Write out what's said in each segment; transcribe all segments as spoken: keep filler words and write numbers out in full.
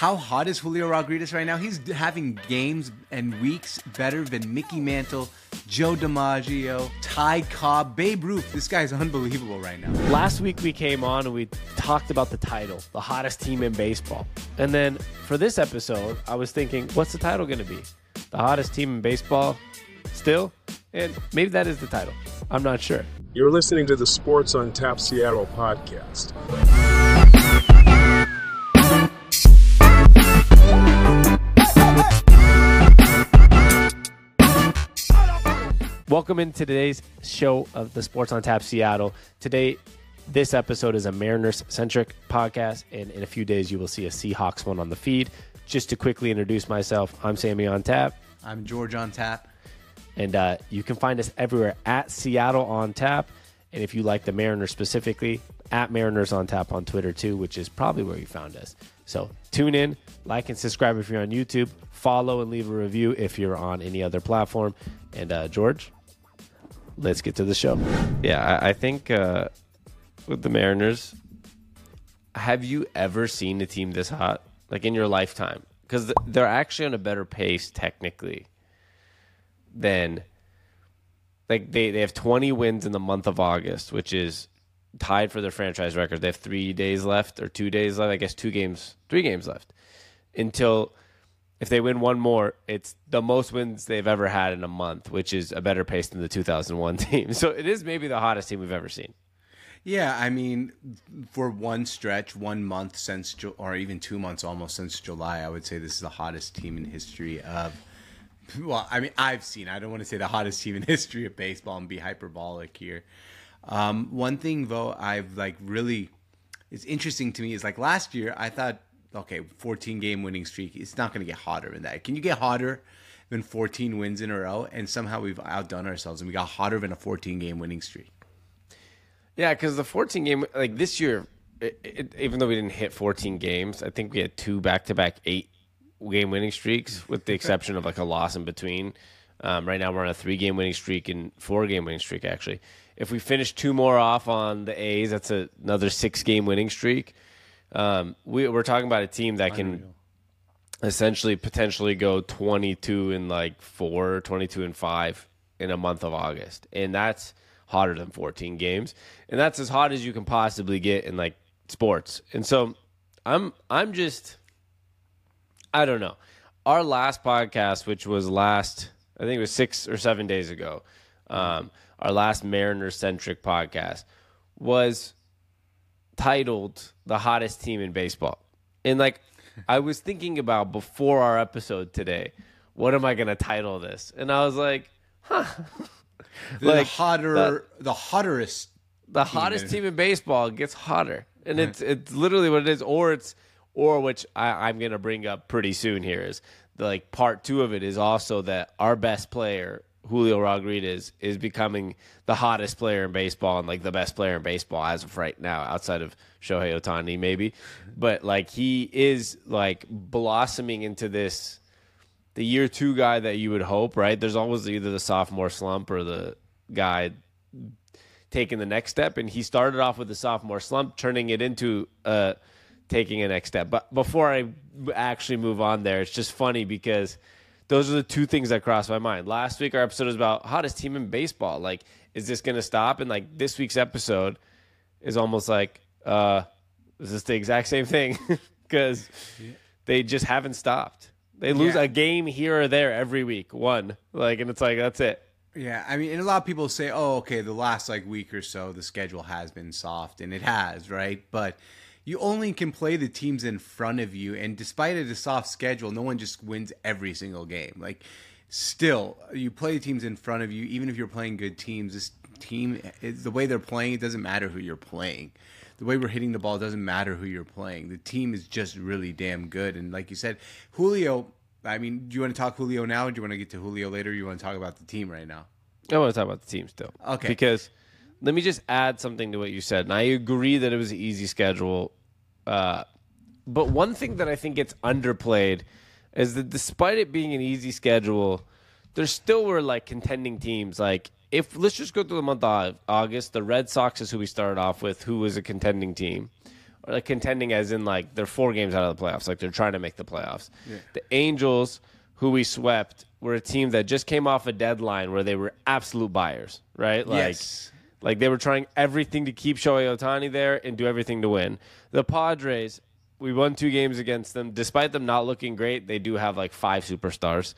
How hot is Julio Rodriguez right now? He's having games and weeks better than Mickey Mantle, Joe DiMaggio, Ty Cobb, Babe Ruth. This guy's unbelievable right now. Last week we came on and we talked about the title, the hottest team in baseball. And then for this episode, I was thinking, what's the title going to be? The hottest team in baseball still? And maybe that is the title. I'm not sure. You're listening to the Sports on Tap Seattle podcast. Welcome in to today's show of the Sports on Tap Seattle. Today, this episode is a Mariners-centric podcast, and in a few days you will see a Seahawks one on the feed. Just to quickly introduce myself, I'm Sammy on Tap. I'm George on Tap. And uh, you can find us everywhere at Seattle on Tap. And if you like the Mariners specifically, at Mariners on Tap on Twitter too, which is probably where you found us. So tune in, like and subscribe if you're on YouTube. Follow and leave a review if you're on any other platform. And uh, George, let's get to the show. Yeah, I think uh, with the Mariners, have you ever seen a team this hot? Like in your lifetime? Because they're actually on a better pace technically than... Like they, they have twenty wins in the month of August, which is tied for their franchise record. They have three days left or two days left. I guess two games, three games left. Until if they win one more, it's the most wins they've ever had in a month, which is a better pace than the two thousand one team. So it is maybe the hottest team we've ever seen. Yeah, I mean, for one stretch, one month since, or even two months almost since July, I would say this is the hottest team in history of... Well, I mean, I've seen, I don't want to say the hottest team in history of baseball and be hyperbolic here. Um, one thing, though, I've like really, it's interesting to me is like last year I thought, okay, fourteen game winning streak. It's not going to get hotter than that. Can you get hotter than fourteen wins in a row? And somehow we've outdone ourselves and we got hotter than a fourteen game winning streak. Yeah, because the fourteen game, like this year, it, it, even though we didn't hit fourteen games, I think we had two back-to-back eight game winning streaks with the exception of like a loss in between. Um, right now we're on a three game winning streak and four game winning streak. Actually, if we finish two more off on the A's, that's a, another six game winning streak. Um, we, we're talking about a team that can Unreal. essentially potentially go twenty-two and like four, twenty-two and five in a month of August. And that's hotter than fourteen games. And that's as hot as you can possibly get in like sports. And so I'm, I'm just, I don't know. Our last podcast, which was last, I think it was six or seven days ago, um, our last Mariner-centric podcast was titled The Hottest Team in Baseball. And, like, I was thinking about before our episode today, what am I going to title this? And I was like, huh. The, like, hotter, the, the hotterest. The team hottest in. team in baseball gets hotter. And right. it's it's literally what it is, or it's, Or which I, I'm going to bring up pretty soon here is the, like part two of it is also that our best player, Julio Rodriguez, is becoming the hottest player in baseball and like the best player in baseball as of right now outside of Shohei Ohtani maybe. But like he is like blossoming into this, the year two guy that you would hope, right? There's always either the sophomore slump or the guy taking the next step. And he started off with the sophomore slump, turning it into a... taking a next step. But before I actually move on there, it's just funny because those are the two things that crossed my mind. Last week, our episode was about hottest team in baseball. Like, is this going to stop? And like this week's episode is almost like, uh, is this the exact same thing? Because yeah. they just haven't stopped. They lose yeah. a game here or there every week. One. Like, and it's like, that's it. Yeah, I mean, and a lot of people say, oh, okay, the last like week or so, the schedule has been soft. And it has, right? But you only can play the teams in front of you, and despite a soft schedule, no one just wins every single game. Like, still, you play the teams in front of you, even if you're playing good teams. This team, the way they're playing, it doesn't matter who you're playing. The way we're hitting the ball doesn't matter who you're playing. The team is just really damn good, and like you said, Julio, I mean, do you want to talk Julio now, or do you want to get to Julio later, or you want to talk about the team right now? I want to talk about the team still. Okay. Because... let me just add something to what you said. And I agree that it was an easy schedule. Uh, but one thing that I think gets underplayed is that despite it being an easy schedule, there still were like contending teams. Like, if let's just go through the month of August, the Red Sox is who we started off with, who was a contending team. or like contending as in like they're four games out of the playoffs, like they're trying to make the playoffs. Yeah. The Angels, who we swept, were a team that just came off a deadline where they were absolute buyers, right? Like, yes. Like they were trying everything to keep Shohei Ohtani there and do everything to win. The Padres, we won two games against them. Despite them not looking great, they do have like five superstars.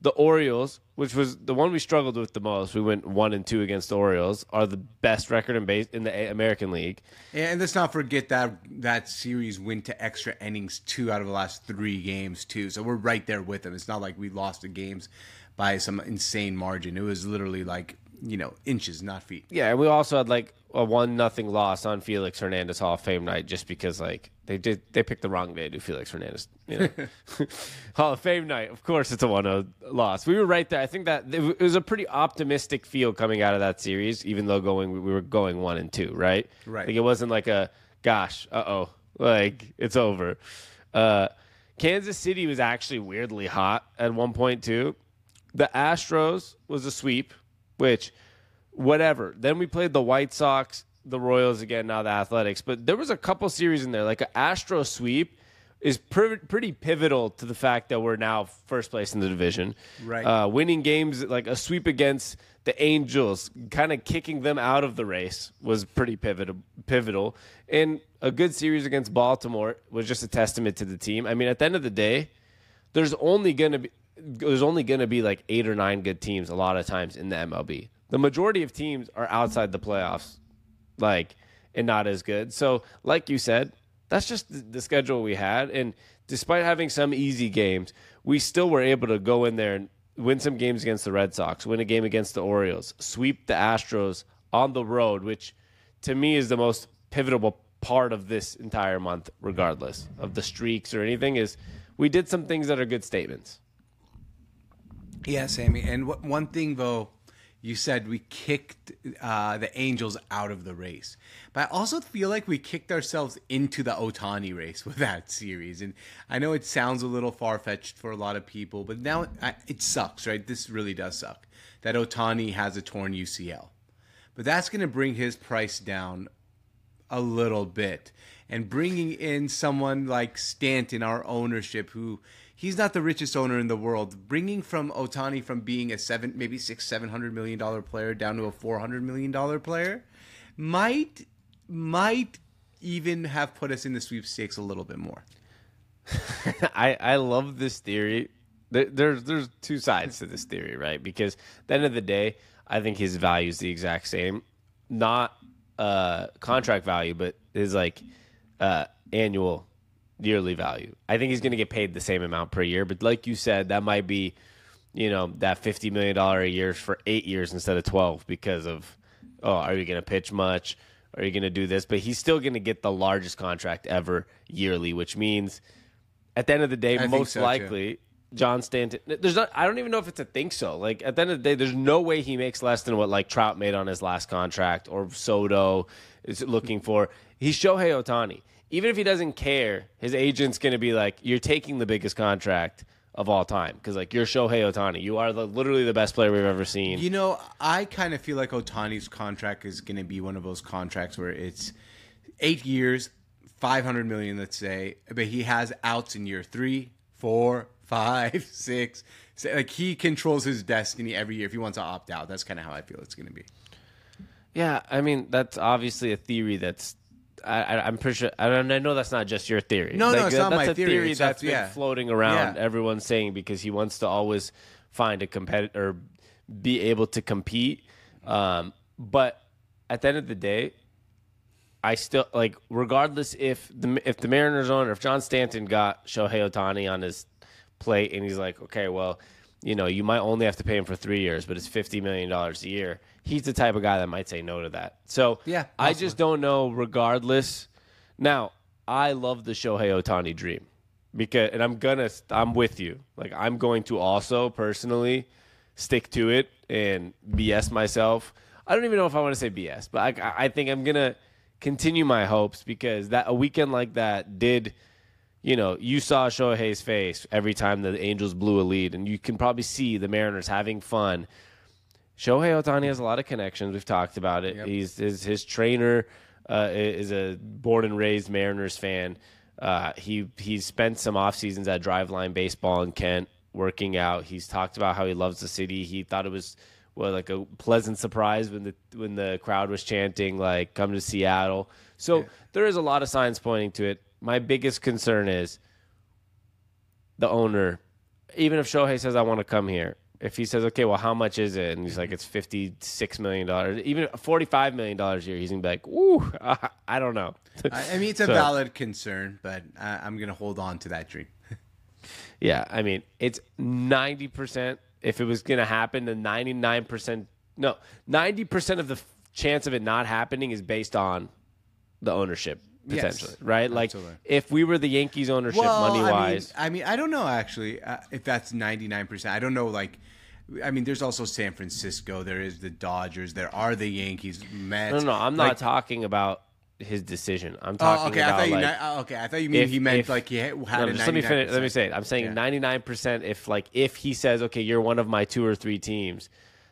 The Orioles, which was the one we struggled with the most, we went one and two against the Orioles, are the best record in base in the American League. And let's not forget that that series went to extra innings two out of the last three games too. So we're right there with them. It's not like we lost the games by some insane margin. It was literally like, you know, inches, not feet. Yeah, and we also had like a one nothing loss on Felix Hernandez Hall of Fame night just because like they did they picked the wrong day to do Felix Hernandez, you know. Hall of Fame night, of course it's a one oh loss. We were right there. I think that it was a pretty optimistic feel coming out of that series, even though going we were going one and two, right? Right. Like it wasn't like a gosh, uh oh, like it's over. Uh, Kansas City was actually weirdly hot at one point too. The Astros was a sweep. Which, whatever. Then we played the White Sox, the Royals again, now the Athletics. But there was a couple series in there. Like an Astro sweep is pr- pretty pivotal to the fact that we're now first place in the division. Right. Uh, winning games, like a sweep against the Angels, kind of kicking them out of the race was pretty pivotal. pivotal. And a good series against Baltimore was just a testament to the team. I mean, at the end of the day, there's only going to be... There's only going to be like eight or nine good teams a lot of times in the M L B. The majority of teams are outside the playoffs, like, and not as good. So, like you said, that's just the schedule we had. And despite having some easy games, we still were able to go in there and win some games against the Red Sox, win a game against the Orioles, sweep the Astros on the road, which to me is the most pivotal part of this entire month, regardless of the streaks or anything, is we did some things that are good statements. Yeah, Sammy. And what, one thing, though, you said we kicked uh, the Angels out of the race. But I also feel like we kicked ourselves into the Ohtani race with that series. And I know it sounds a little far-fetched for a lot of people, but now I, it sucks, right? This really does suck that Ohtani has a torn U C L. But that's going to bring his price down a little bit. And bringing in someone like Stanton, our ownership, who... He's not the richest owner in the world. Bringing from Ohtani from being a seven, maybe six, seven hundred million dollar player down to a four hundred million dollar player, might might even have put us in the sweepstakes a little bit more. I I love this theory. There, there's there's two sides to this theory, right? Because at the end of the day, I think his value is the exact same, not uh, contract value, but his like uh, annual. Yearly value. I think he's going to get paid the same amount per year, but like you said, that might be, you know, that fifty million dollar a year for eight years instead of twelve because of, oh, are you going to pitch much? Are you going to do this? But he's still going to get the largest contract ever yearly, which means at the end of the day, I most so, likely too. John Stanton. There's not. I don't even know if it's a think so. Like at the end of the day, there's no way he makes less than what like Trout made on his last contract or Soto is looking for. He's Shohei Ohtani. Even if he doesn't care, his agent's going to be like, you're taking the biggest contract of all time because, like, you're Shohei Ohtani. You are the, literally the best player we've ever seen. You know, I kind of feel like Ohtani's contract is going to be one of those contracts where it's eight years, five hundred million dollars, let's say, but he has outs in year three, four, five, six. Like, he controls his destiny every year. If he wants to opt out, that's kind of how I feel it's going to be. Yeah, I mean, that's obviously a theory that's I, I'm pretty sure. I don't. I know that's not just your theory. No, like, no, it's that, not that's my a theory. theory that's been yeah. floating around. Yeah. Everyone's saying because he wants to always find a competitor, be able to compete. Um, but at the end of the day, I still like, regardless if the if the Mariners own or if John Stanton got Shohei Ohtani on his plate and he's like, okay, well, you know, you might only have to pay him for three years, but it's fifty million dollars a year. He's the type of guy that might say no to that. So yeah, awesome. I just don't know regardless. Now, I love the Shohei Ohtani dream. Because and I'm gonna I'm with you. Like I'm going to also personally stick to it and B S myself. I don't even know if I want to say B S, but I I think I'm gonna continue my hopes because that a weekend like that did, you know, you saw Shohei's face every time the Angels blew a lead, and you can probably see the Mariners having fun. Shohei Ohtani has a lot of connections. We've talked about it. Yep. He's his, his trainer uh, is a born and raised Mariners fan. Uh, he he spent some off seasons at Driveline Baseball in Kent working out. He's talked about how he loves the city. He thought it was well like a pleasant surprise when the when the crowd was chanting like "Come to Seattle." So yeah. There is a lot of signs pointing to it. My biggest concern is the owner. Even if Shohei says I want to come here, if he says, okay, well, how much is it? And he's like, it's fifty-six million dollars, even forty-five million dollars a year. He's going to be like, ooh, I, I don't know. I mean, it's a so, valid concern, but I, I'm going to hold on to that dream. Yeah, I mean, it's ninety percent. If it was going to happen, the ninety-nine percent, no, ninety percent of the f- chance of it not happening is based on the ownership. Potentially, yes, right? Like, absolutely. If we were the Yankees ownership, well, money-wise. I mean, I mean, I don't know, actually, uh, if that's ninety-nine percent. I don't know, like, I mean, there's also San Francisco. There is the Dodgers. There are the Yankees, Mets. No, no, no I'm like, not talking about his decision. I'm talking oh, okay, about, I thought you like... Not, okay, I thought you mean if, he meant, if, like, he had no, a ninety-nine percent. Let me, finish, let me say it. I'm saying yeah. ninety-nine percent if, like, if he says, okay, you're one of my two or three teams,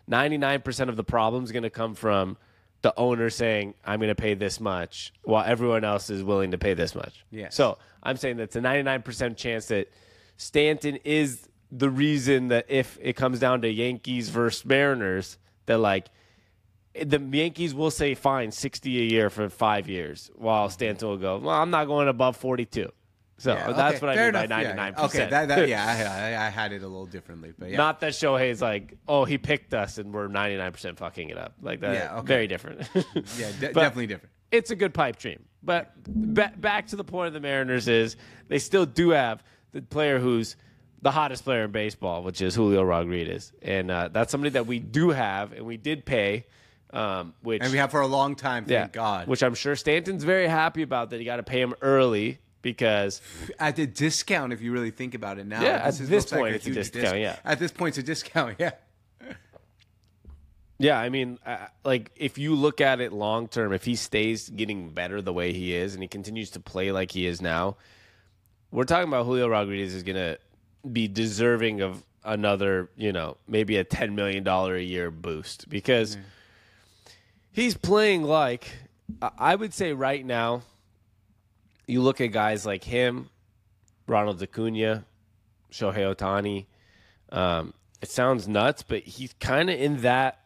ninety-nine percent of the problem is going to come from the owner saying, I'm going to pay this much, while everyone else is willing to pay this much. Yes. So I'm saying that's a ninety-nine percent chance that Stanton is the reason that if it comes down to Yankees versus Mariners, that like the Yankees will say, fine, sixty a year for five years, while Stanton will go, well, I'm not going above forty-two. So yeah, that's okay. What Fair I mean enough. By ninety-nine percent. Yeah. Okay, that, that, yeah, I, I had it a little differently. But yeah. Not that Shohei's like, oh, he picked us and we're ninety-nine percent fucking it up. Like that, yeah, okay. Very different. Yeah, de- definitely different. It's a good pipe dream. But ba- back to the point of the Mariners is they still do have the player who's the hottest player in baseball, which is Julio Rodriguez. And uh, that's somebody that we do have and we did pay. Um, which And we have for a long time, thank yeah, God. Which I'm sure Stanton's very happy about, that he got to pay him early. Because at the discount, if you really think about it now, yeah, this at this point, like it's a discount. Disc- yeah, at this point, it's a discount. Yeah, yeah. I mean, uh, like if you look at it long term, if he stays getting better the way he is and he continues to play like he is now, we're talking about Julio Rodriguez is going to be deserving of another, you know, maybe a ten million dollar a year boost because mm. he's playing like I would say right now. You look at guys like him, Ronald Acuña, Shohei Ohtani. Um, it sounds nuts, but he's kind of in that,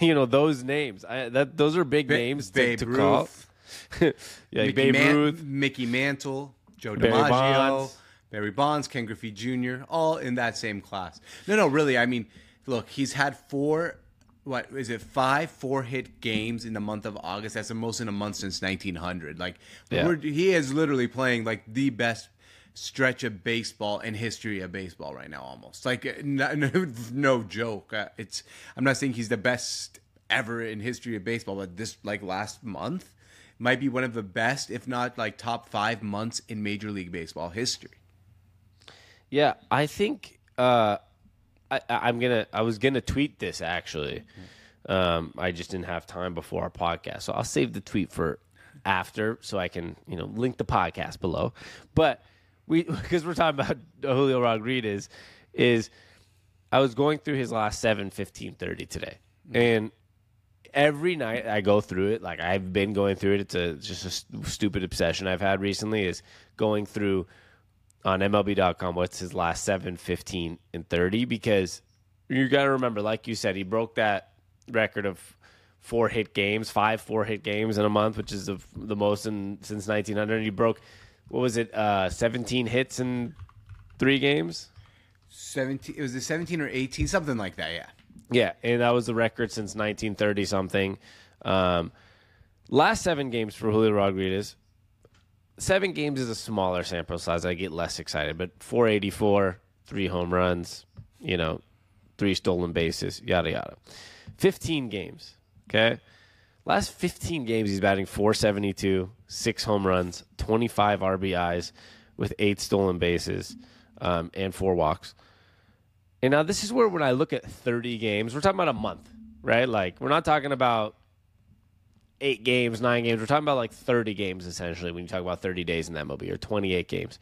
you know, those names. I, that those are big ba- names Babe to, to Ruth, call. Yeah, like Babe Man- Ruth, Mickey Mantle, Joe DiMaggio, Barry Bonds. Barry Bonds, Ken Griffey Junior, all in that same class. No, no, really. I mean, look, he's had four. What is it? Five four-hit games in the month of August. That's the most in a month since nineteen hundred. Like yeah. we're, he is literally playing like the best stretch of baseball in history of baseball right now, almost. Like no, no, no joke. Uh, it's I'm not saying he's the best ever in history of baseball, but this like last month might be one of the best, if not like top five months in Major League Baseball history. Yeah, I think. Uh... I, I'm gonna. I was gonna tweet this actually. Um, I just didn't have time before our podcast, so I'll save the tweet for after, so I can you know link the podcast below. But we because we're talking about Julio Rodriguez is, is I was going through his last seven, fifteen, thirty today, and every night I go through it. Like I've been going through it. It's a just a st- stupid obsession I've had recently is going through. On M L B dot com, what's his last seven, fifteen, and thirty? Because you got to remember, like you said, he broke that record of four hit games, five four hit games in a month, which is the, the most in, since nineteen hundred. He broke, what was it, uh, seventeen hits in three games? seventeen. It was the seventeen or eighteen, something like that, yeah. Yeah, and that was the record since nineteen thirty something. Um, last seven games for Julio Rodriguez. Seven games is a smaller sample size. I get less excited, but four eighty-four, three home runs, you know, three stolen bases, yada, yada. fifteen games, okay? Last fifteen games, he's batting four seventy-two, six home runs, twenty-five R B Is with eight stolen bases um, and four walks. And now this is where when I look at thirty games, we're talking about a month, right? Like, we're not talking about eight games, nine games. We're talking about like thirty games, essentially, when you talk about thirty days in the M L B, or twenty-eight games.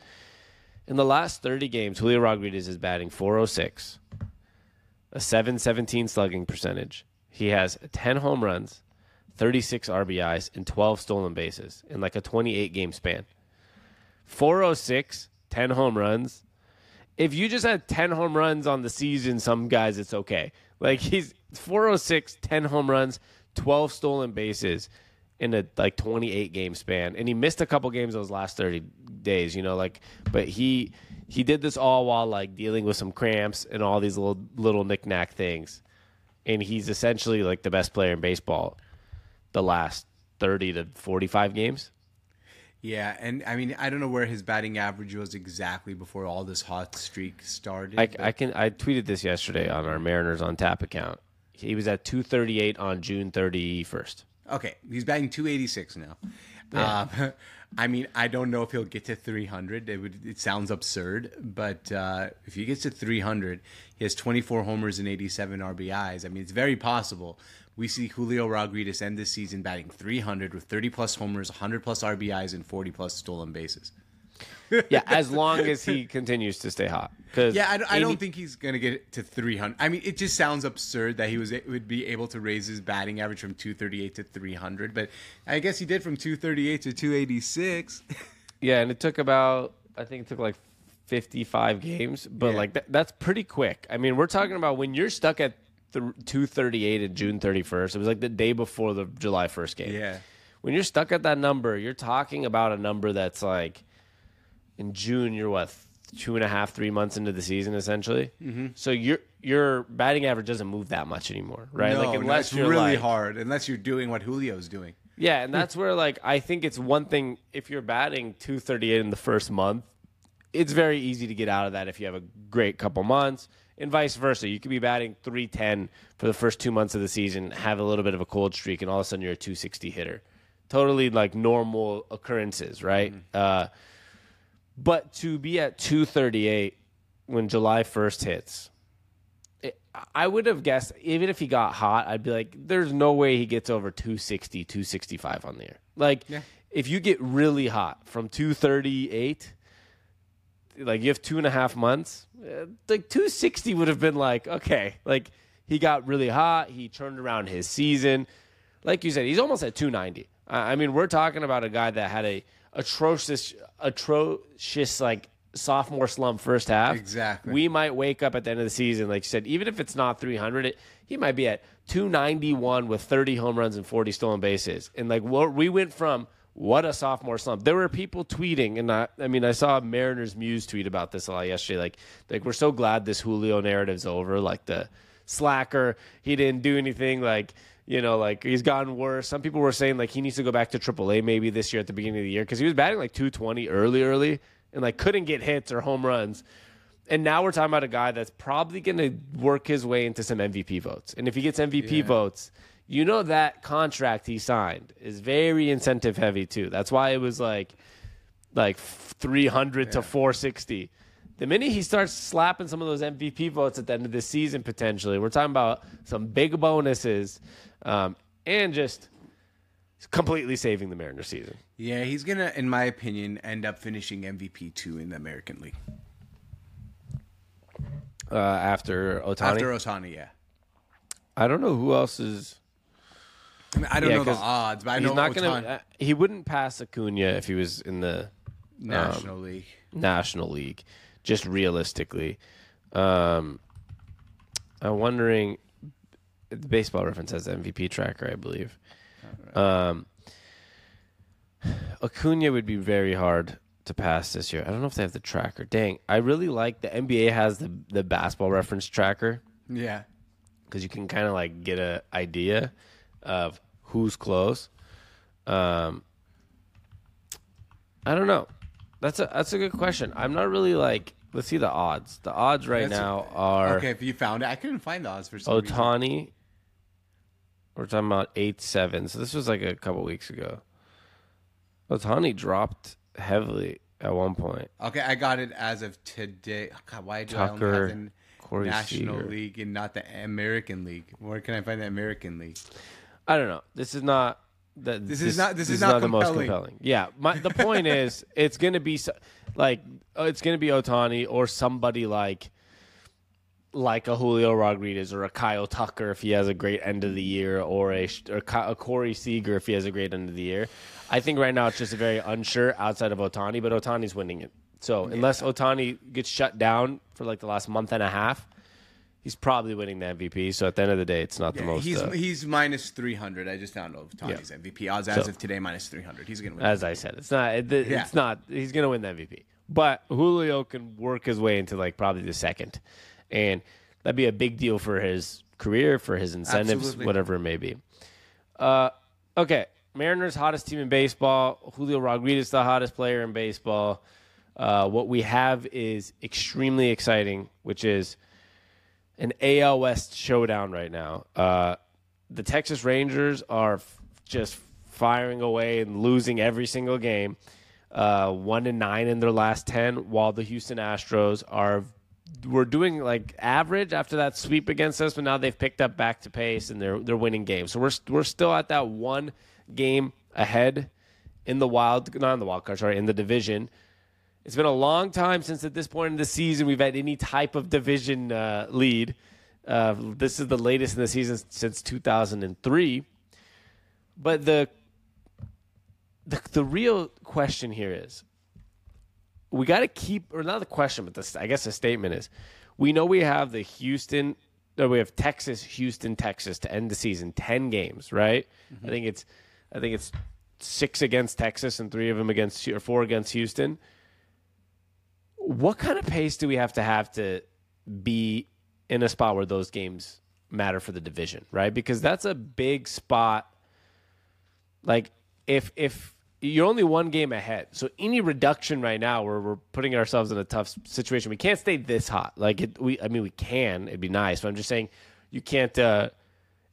In the last thirty games, Julio Rodriguez is batting four oh six, a seven seventeen slugging percentage. He has ten home runs, thirty-six R B Is, and twelve stolen bases in like a twenty-eight game span. four oh six, ten home runs. If you just had ten home runs on the season, some guys, it's okay. Like, he's four oh six, ten home runs, twelve stolen bases in a like twenty-eight game span. And he missed a couple games those last thirty days, you know, like, but he he did this all while like dealing with some cramps and all these little little knick-knack things. And he's essentially like the best player in baseball the last thirty to forty-five games. Yeah, and I mean, I don't know where his batting average was exactly before all this hot streak started. I, I can I tweeted this yesterday on our Mariners on Tap account. He was at two thirty-eight on June thirty-first. Okay, he's batting two eighty-six now. Yeah. Um, I mean, I don't know if he'll get to three hundred. It would. It sounds absurd, but uh, if he gets to three hundred, he has twenty-four homers and eighty-seven R B Is. I mean, it's very possible. We see Julio Rodriguez end this season batting three hundred with thirty-plus homers, one hundred-plus R B Is, and forty-plus stolen bases. Yeah, as long as he continues to stay hot. Yeah, I don't, I don't think he's going to get to three hundred. I mean, it just sounds absurd that he was would be able to raise his batting average from two thirty-eight to three hundred, but I guess he did from two thirty-eight to two eighty-six. Yeah, and it took about, I think it took like fifty-five games, but yeah. like that, that's pretty quick. I mean, we're talking about when you're stuck at two thirty-eight at June thirty-first. It was like the day before the July first game. Yeah. When you're stuck at that number, you're talking about a number that's like in June, you're what, two and a half, three months into the season, essentially. Mm-hmm. So your your batting average doesn't move that much anymore, right? No, like unless no, you're really like, hard, unless you're doing what Julio's doing. Yeah, and that's where like I think it's one thing if you're batting two thirty-eight in the first month, it's very easy to get out of that if you have a great couple months. And vice versa. You could be batting three ten for the first two months of the season, have a little bit of a cold streak, and all of a sudden you're a two sixty hitter. Totally like normal occurrences, right? Mm-hmm. Uh, but to be at two thirty-eight when July first hits, it, I would have guessed, even if he got hot, I'd be like, there's no way he gets over two sixty, two sixty-five on the year. Like, yeah. If you get really hot from two thirty-eight... like you have two and a half months, like two sixty would have been like, okay, like he got really hot. He turned around his season. Like you said, he's almost at two ninety. I mean, we're talking about a guy that had a atrocious, atrocious, like sophomore slump first half. Exactly. We might wake up at the end of the season. Like you said, even if it's not three hundred, it, he might be at two ninety-one with thirty home runs and forty stolen bases. And like what we went from, what a sophomore slump. There were people tweeting, and I, I mean, I saw a Mariners Muse tweet about this a lot yesterday. Like, like we're so glad this Julio narrative's over. Like the slacker, he didn't do anything. Like, you know, like he's gotten worse. Some people were saying like he needs to go back to triple A maybe this year at the beginning of the year because he was batting like two twenty early, early, and like couldn't get hits or home runs. And now we're talking about a guy that's probably going to work his way into some M V P votes. And if he gets M V P yeah. votes, you know that contract he signed is very incentive heavy too. That's why it was like like three hundred yeah. to four sixty. The minute he starts slapping some of those M V P votes at the end of the season, potentially, we're talking about some big bonuses um, and just completely saving the Mariners season. Yeah, he's going to, in my opinion, end up finishing M V P two in the American League. Uh, after Ohtani? After Ohtani, yeah. I don't know who else is... I, mean, I don't yeah, know the odds, but I he's know not gonna, uh, he wouldn't pass Acuna if he was in the National um, League. National League, just realistically. Um, I'm wondering. The Baseball Reference has the M V P tracker, I believe. Right. Um, Acuna would be very hard to pass this year. I don't know if they have the tracker. Dang, I really like the N B A has the the Basketball Reference tracker. Yeah, because you can kind of like get an idea of who's close. Um, I don't know. That's a that's a good question. I'm not really like, let's see the odds. The odds right that's now a, are... Okay, if you found it. I couldn't find the odds for some reason. Ohtani, we're talking about eight seven. So this was like a couple weeks ago. Ohtani dropped heavily at one point. Okay, I got it as of today. Oh, God, why do Tucker, I only have the Corey National Seager. League and not the American League? Where can I find the American League? I don't know. This is not the, this, this is not this, this is not, not the most compelling. Yeah, my, the point is, it's going to be like it's going to be Ohtani or somebody like like a Julio Rodriguez or a Kyle Tucker if he has a great end of the year, or a, or a Corey Seager if he has a great end of the year. I think right now it's just very unsure outside of Ohtani, but Ohtani's winning it. So unless Ohtani gets shut down for like the last month and a half, he's probably winning the M V P. So at the end of the day, it's not yeah, the most. He's uh, he's minus three hundred. I just found Ohtani's yeah. M V P odds as so, of today minus three hundred. He's gonna win. As I said, it's not. It, it's yeah. not. He's gonna win the M V P. But Julio can work his way into like probably the second, and that'd be a big deal for his career, for his incentives, Absolutely. whatever it may be. Uh, okay, Mariners hottest team in baseball. Julio Rodriguez the hottest player in baseball. Uh, what we have is extremely exciting, which is an A L West showdown right now. Uh, the Texas Rangers are f- just firing away and losing every single game, uh, one and nine in their last ten, while the Houston Astros are were doing like average after that sweep against us, but now they've picked up back to pace and they're they're winning games. So we're we're still at that one game ahead in the wild, not in the wild card, sorry, in the division. It's been a long time since at this point in the season we've had any type of division uh, lead. Uh, this is the latest in the season since two thousand three. But the, the the real question here is, we got to keep, or not the question, but the, I guess the statement is, we know we have the Houston, or we have Texas, Houston, Texas to end the season, ten games, right? Mm-hmm. I think it's, I think it's six against Texas and three of them against, or four against Houston. What kind of pace do we have to have to be in a spot where those games matter for the division, right? Because that's a big spot. Like, if if you're only one game ahead, so any reduction right now where we're putting ourselves in a tough situation, we can't stay this hot. Like, it, we, I mean, we can. It'd be nice. But I'm just saying you can't, uh,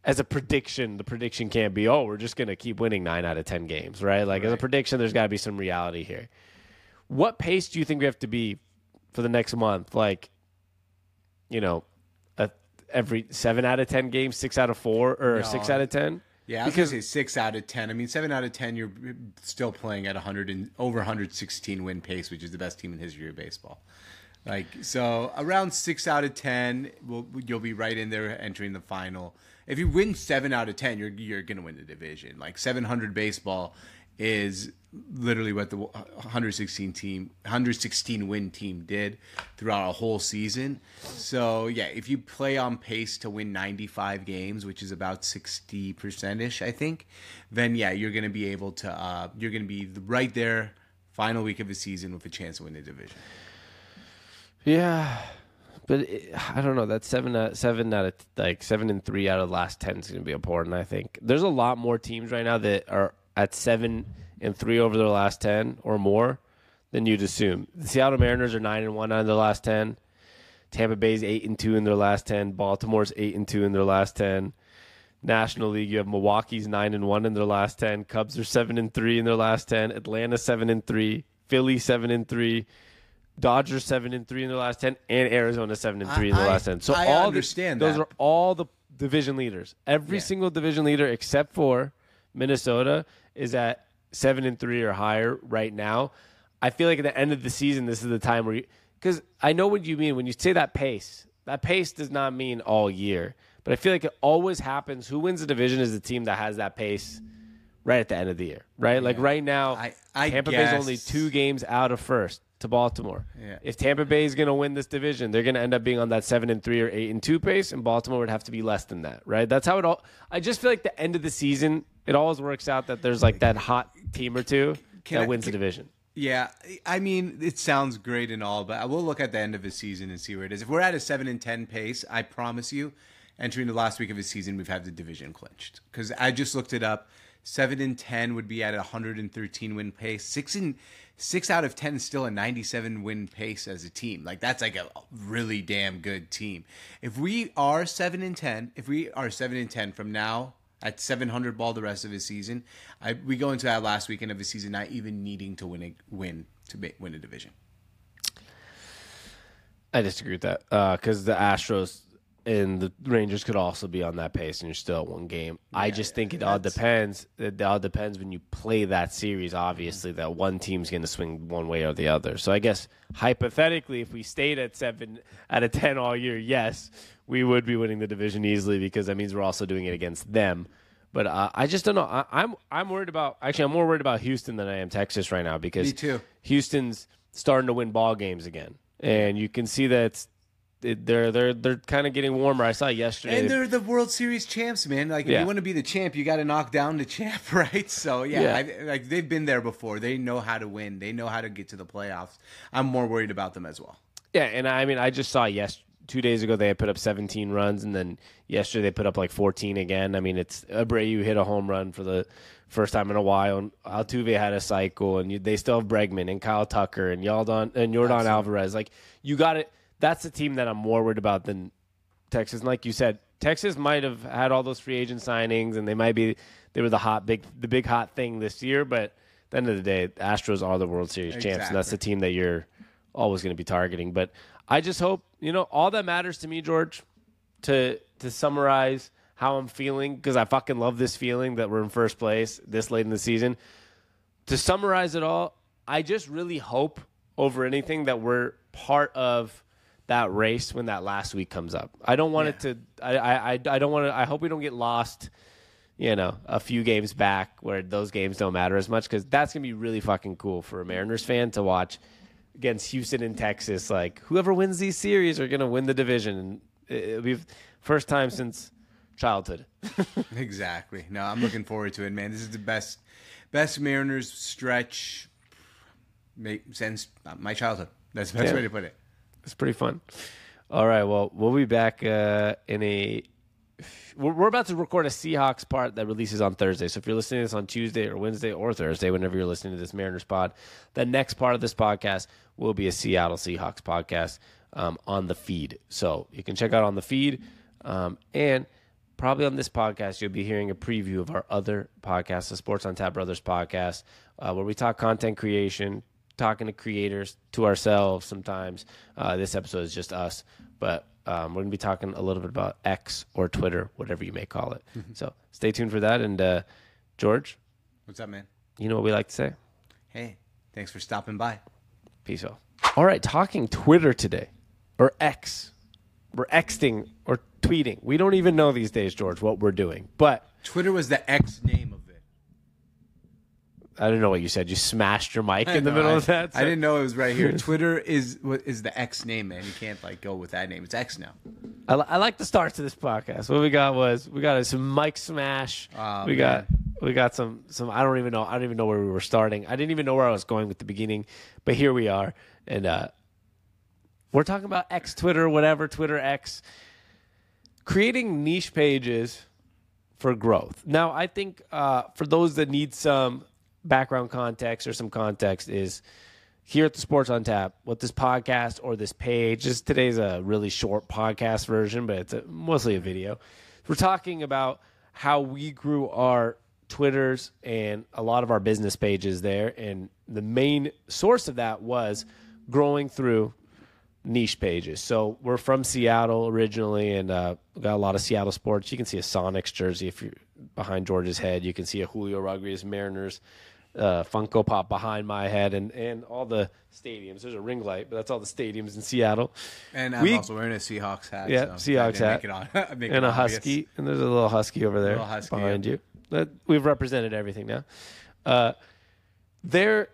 as a prediction, the prediction can't be, oh, we're just going to keep winning nine out of ten games, right? Like, right. as a prediction, there's got to be some reality here. What pace do you think we have to be for the next month? Like, you know, a, every seven out of ten games, six out of four, or no. six out of ten? Yeah, I was because gonna say six out of ten. I mean, seven out of ten, you're still playing at one hundred and over one hundred sixteen win pace, which is the best team in the history of baseball. Like, so around six out of ten, we'll, you'll be right in there entering the final. If you win seven out of ten, you're you're gonna win the division. Like seven hundred baseball is literally what the one hundred sixteen team, one hundred sixteen win team did throughout a whole season. So yeah, if you play on pace to win ninety-five games, which is about sixty percent ish, I think, then yeah, you're going to be able to, uh, you're going to be right there, final week of the season with a chance to win the division. Yeah, but it, I don't know. That's seven, uh, seven out of like seven and three out of the last ten is going to be important. I think there's a lot more teams right now that are at seven and three over their last ten or more than you'd assume. The Seattle Mariners are nine and one out of their last ten. Tampa Bay's eight and two in their last ten. Baltimore's eight and two in their last ten. National League, you have Milwaukee's nine and one in their last ten. Cubs are seven and three in their last ten. Atlanta seven and three. Philly seven and three. Dodgers seven and three in their last ten. And Arizona seven and three I, in their last ten. So I all understand the, that. Those are all the division leaders. Every yeah. single division leader except for Minnesota is at seven and three or higher right now. I feel like at the end of the season, this is the time where you, because I know what you mean when you say that pace. That pace does not mean all year, but I feel like it always happens. Who wins the division is the team that has that pace right at the end of the year, right? Yeah. Like right now, I, I Tampa guess. Bay's only two games out of first to Baltimore. Yeah. If Tampa Bay is going to win this division, they're going to end up being on that seven and three or eight and two pace, and Baltimore would have to be less than that, right? That's how it all. I just feel like the end of the season, it always works out that there's like that hot team or two can that I, wins can, the division. Yeah, I mean, it sounds great and all, but I will look at the end of the season and see where it is. If we're at a seven and ten pace, I promise you, entering the last week of the season, we've had the division clinched. Because I just looked it up. Seven and ten would be at a one hundred thirteen win pace. Six and six out of ten is still a ninety-seven win pace as a team. Like that's like a really damn good team. If we are seven and ten, if we are seven and ten from now at seven hundred ball the rest of the season, I, we go into that last weekend of the season not even needing to win a win to be, win a division. I disagree with that because uh, the Astros. and the Rangers could also be on that pace, and you're still at one game. Yeah, I just yeah, think it all depends. It all depends when you play that series, obviously, that one team's going to swing one way or the other. So I guess, hypothetically, if we stayed at seven out of ten all year, yes, we would be winning the division easily because that means we're also doing it against them. But uh, I just don't know. I, I'm I'm worried about – actually, I'm more worried about Houston than I am Texas right now because Houston's starting to win ball games again. And you can see that it's – They're they're they're kind of getting warmer. I saw yesterday, and they're the World Series champs, man. Like if yeah. you want to be the champ, you got to knock down the champ, right? So yeah, yeah. I, like they've been there before. They know how to win. They know how to get to the playoffs. I'm more worried about them as well. Yeah, and I mean, I just saw yes two days ago they had put up seventeen runs, and then yesterday they put up like fourteen again. I mean, it's Abreu hit a home run for the first time in a while, and Altuve had a cycle, and you, they still have Bregman and Kyle Tucker and Yordan and Yordan Alvarez. Like you got it. That's the team that I'm more worried about than Texas. And like you said, Texas might have had all those free agent signings, and they might be they were the hot big the big hot thing this year. But at the end of the day, the Astros are the World Series exactly. champs, and that's the team that you're always going to be targeting. But I just hope you know all that matters to me, George. To to summarize how I'm feeling, because I fucking love this feeling that we're in first place this late in the season. To summarize it all, I just really hope over anything that we're part of that race when that last week comes up. I don't want yeah. it to. I I I don't want to. I hope we don't get lost. You know, a few games back where those games don't matter as much, because that's gonna be really fucking cool for a Mariners fan to watch against Houston and Texas. Like whoever wins these series are gonna win the division, and it'll be first time since childhood. Exactly. No, I'm looking forward to it, man. This is the best best Mariners stretch since my childhood. That's the best yeah. way to put it. It's pretty fun. All right, well, we'll be back uh, in a – we're about to record a Seahawks part that releases on Thursday. So if you're listening to this on Tuesday or Wednesday or Thursday, whenever you're listening to this Mariners pod, the next part of this podcast will be a Seattle Seahawks podcast um, on the feed. So you can check out on the feed. Um, and probably on this podcast, you'll be hearing a preview of our other podcast, the Sports on Tap Brothers podcast, uh, where we talk content creation, talking to creators, to ourselves sometimes. Uh, this episode is just us, but um, we're going to be talking a little bit about X or Twitter, whatever you may call it. So stay tuned for that. And uh, George. What's up, man? You know what we like to say? Hey, thanks for stopping by. Peace out. All right, talking Twitter today, or X. We're Xting or tweeting. We don't even know these days, George, what we're doing. But Twitter was the X name of I don't know what you said. You smashed your mic in the know, middle I, of that. So. I didn't know it was right here. Twitter is is the X name, man. You can't like go with that name. It's X now. I, I like the start to this podcast. What we got was we got some mic smash. Uh, we man. got we got some some. I don't even know. I don't even know where we were starting. I didn't even know where I was going with the beginning, but here we are, and uh, we're talking about X Twitter, whatever Twitter X, creating niche pages for growth. Now, I think uh, for those that need some background context or some context is here at the Sports on Tap, what this podcast or this page is. Today's a really short podcast version, but it's a, mostly a video. We're talking about how we grew our Twitters and a lot of our business pages there. And the main source of that was growing through niche pages. So we're from Seattle originally, and uh, got a lot of Seattle sports. You can see a Sonics jersey if you're behind George's head. You can see a Julio Rodriguez Mariners uh, Funko Pop behind my head, and, and all the stadiums. There's a ring light, but that's all the stadiums in Seattle. And I'm we, also wearing a Seahawks hat. Yeah, so Seahawks hat. Make it on. Make and it a Husky. And there's a little Husky over there husky, behind yeah. you. That, we've represented everything now. Uh, there,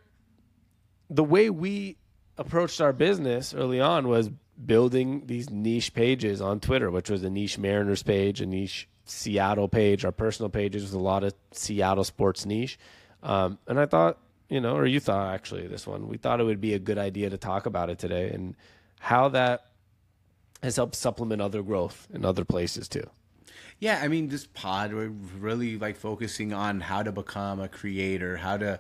the way we approached our business early on was building these niche pages on Twitter, which was a niche Mariners page, a niche Seattle page, our personal pages with a lot of Seattle sports niche. Um, and I thought, you know, or you thought actually this one, we thought it would be a good idea to talk about it today and how that has helped supplement other growth in other places too. Yeah, I mean, this pod, we're really like focusing on how to become a creator, how to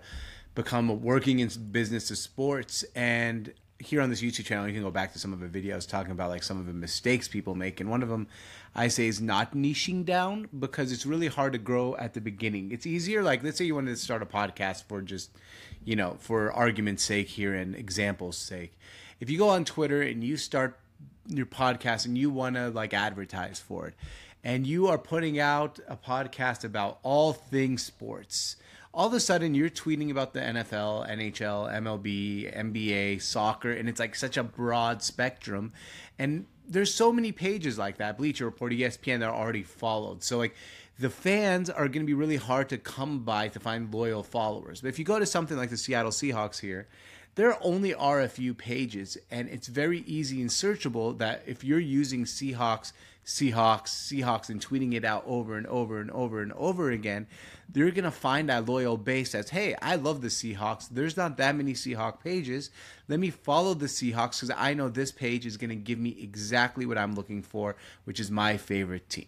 become a working in business to sports. And here on this YouTube channel, you can go back to some of the videos talking about like some of the mistakes people make. And one of them I say is not niching down, because it's really hard to grow at the beginning. It's easier. Like let's say you wanted to start a podcast for just, you know, for argument's sake here and example's sake. If you go on Twitter and you start your podcast and you want to like advertise for it, and you are putting out a podcast about all things sports, all of a sudden you're tweeting about the N F L, N H L, M L B, N B A, soccer, and it's like such a broad spectrum. And there's so many pages like that, Bleacher Report, E S P N, that are already followed. So like the fans are going to be really hard to come by to find loyal followers. But if you go to something like the Seattle Seahawks here, there only are a few pages, and it's very easy and searchable that if you're using Seahawks, Seahawks, Seahawks, and tweeting it out over and over and over and over again, they're going to find that loyal base that's, hey, I love the Seahawks. There's not that many Seahawk pages. Let me follow the Seahawks because I know this page is going to give me exactly what I'm looking for, which is my favorite team.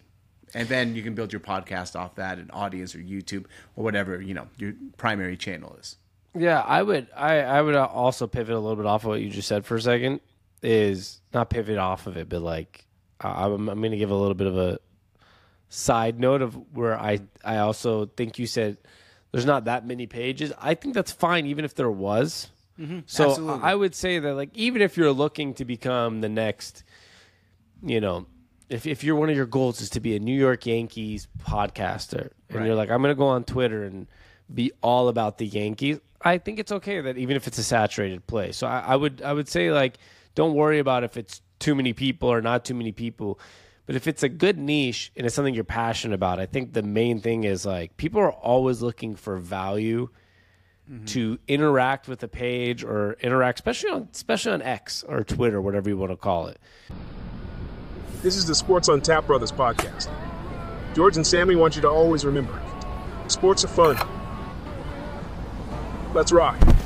And then you can build your podcast off that, an audience or YouTube or whatever, you know, your primary channel is. Yeah, I would I, I would also pivot a little bit off of what you just said for a second. Is not pivot off of it, but like I'm, I'm going to give a little bit of a side note of where I, I also think you said there's not that many pages. I think that's fine even if there was. Mm-hmm. So absolutely. I would say that like even if you're looking to become the next, you know, if if you're one of your goals is to be a New York Yankees podcaster and right. you're like, I'm going to go on Twitter and be all about the Yankees, I think it's okay that even if it's a saturated place. So I, I would I would say, like, don't worry about if it's too many people or not too many people. But if it's a good niche and it's something you're passionate about, I think the main thing is, like, people are always looking for value mm-hmm. to interact with a page or interact, especially on, especially on X or Twitter, whatever you want to call it. This is the Sports on Tap Brothers podcast. George and Sammy want you to always remember, sports are fun. Let's rock.